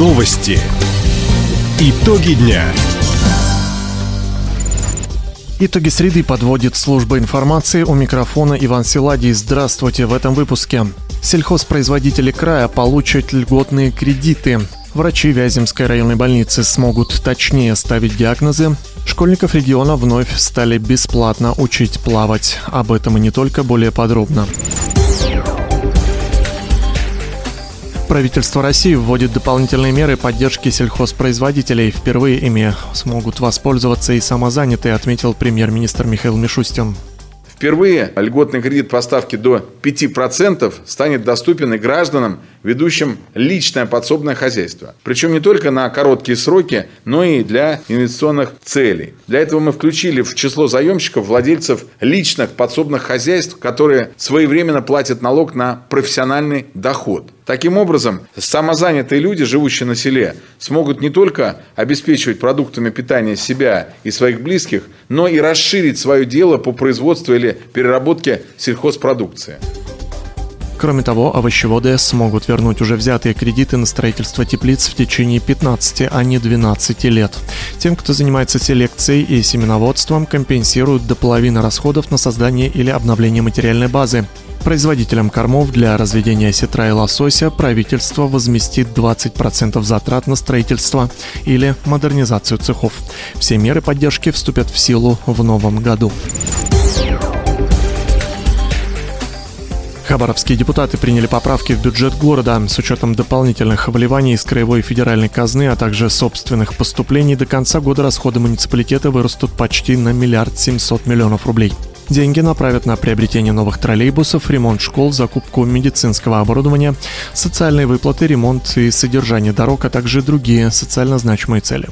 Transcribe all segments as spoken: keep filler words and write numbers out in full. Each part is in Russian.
Новости. Итоги дня. Итоги среды подводит служба информации. У микрофона Иван Силадий. Здравствуйте. В этом выпуске. Сельхозпроизводители края получат льготные кредиты. Врачи Вяземской районной больницы смогут точнее ставить диагнозы. Школьников региона вновь стали бесплатно учить плавать. Об этом и не только, более подробно. Правительство России вводит дополнительные меры поддержки сельхозпроизводителей. Впервые ими смогут воспользоваться и самозанятые, отметил премьер-министр Михаил Мишустин. Впервые льготный кредит по ставке до пяти процентов станет доступен и гражданам, ведущим личное подсобное хозяйство. Причем не только на короткие сроки, но и для инвестиционных целей. Для этого мы включили в число заемщиков владельцев личных подсобных хозяйств, которые своевременно платят налог на профессиональный доход. Таким образом, самозанятые люди, живущие на селе, смогут не только обеспечивать продуктами питания себя и своих близких, но и расширить свое дело по производству или переработке сельхозпродукции. Кроме того, овощеводы смогут вернуть уже взятые кредиты на строительство теплиц в течение пятнадцати, а не двенадцати лет. Тем, кто занимается селекцией и семеноводством, компенсируют до половины расходов на создание или обновление материальной базы. Производителям кормов для разведения сетра и лосося правительство возместит двадцать процентов затрат на строительство или модернизацию цехов. Все меры поддержки вступят в силу в новом году. Хабаровские депутаты приняли поправки в бюджет города. С учетом дополнительных вливаний из краевой и федеральной казны, а также собственных поступлений, до конца года расходы муниципалитета вырастут почти на миллиард семьсот миллионов рублей. Деньги направят на приобретение новых троллейбусов, ремонт школ, закупку медицинского оборудования, социальные выплаты, ремонт и содержание дорог, а также другие социально значимые цели.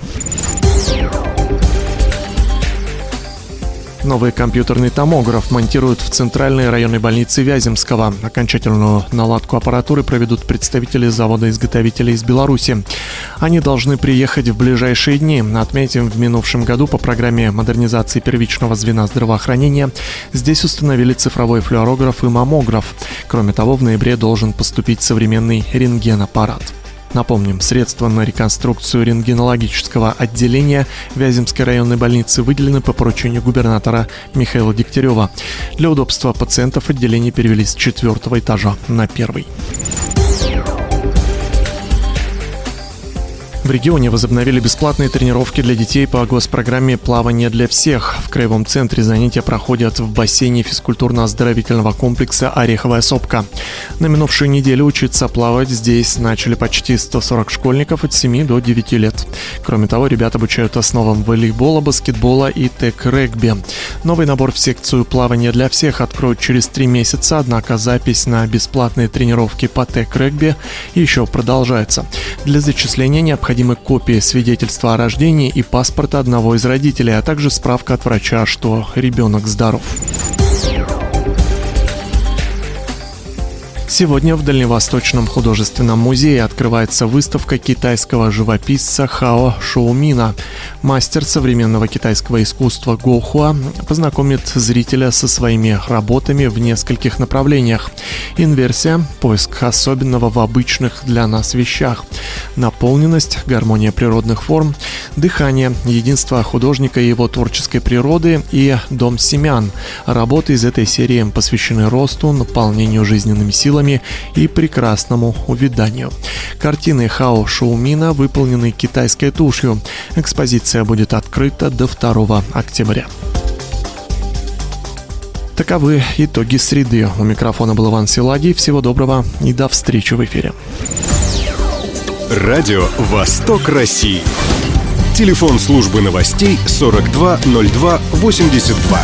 Новый компьютерный томограф монтируют в центральной районной больнице Вяземского. Окончательную наладку аппаратуры проведут представители завода-изготовителя из Беларуси. Они должны приехать в ближайшие дни. Отметим, в минувшем году по программе модернизации первичного звена здравоохранения здесь установили цифровой флюорограф и маммограф. Кроме того, в ноябре должен поступить современный рентгенаппарат. Напомним, средства на реконструкцию рентгенологического отделения Вяземской районной больницы выделены по поручению губернатора Михаила Дегтярева. Для удобства пациентов отделение перевели с четвертого этажа на первый. В регионе возобновили бесплатные тренировки для детей по госпрограмме «Плавание для всех». В краевом центре занятия проходят в бассейне физкультурно-оздоровительного комплекса «Ореховая сопка». На минувшую неделю учиться плавать здесь начали почти сто сорок школьников от семи до девяти лет. Кроме того, ребят обучают основам волейбола, баскетбола и тэк-регби. Новый набор в секцию «Плавание для всех» откроют через три месяца, однако запись на бесплатные тренировки по тэк-регби еще продолжается. Для зачисления необходимо копии свидетельства о рождении и паспорта одного из родителей, а также справка от врача, что ребенок здоров. Сегодня в Дальневосточном художественном музее открывается выставка китайского живописца Хао Шоумина. Мастер современного китайского искусства Гохуа познакомит зрителя со своими работами в нескольких направлениях. Инверсия – поиск особенного в обычных для нас вещах. Наполненность – гармония природных форм. Дыхание – единство художника и его творческой природы. И дом семян. Работы из этой серии посвящены росту, наполнению жизненными силами и прекрасному увяданию. Картины Хао Шоумина выполнены китайской тушью. Экспозиция будет открыта до второго октября. Таковы итоги среды. У микрофона был Иван Силадий. Всего доброго и до встречи в эфире. Радио «Восток России». Телефон службы новостей сорок два ноль два восемьдесят два.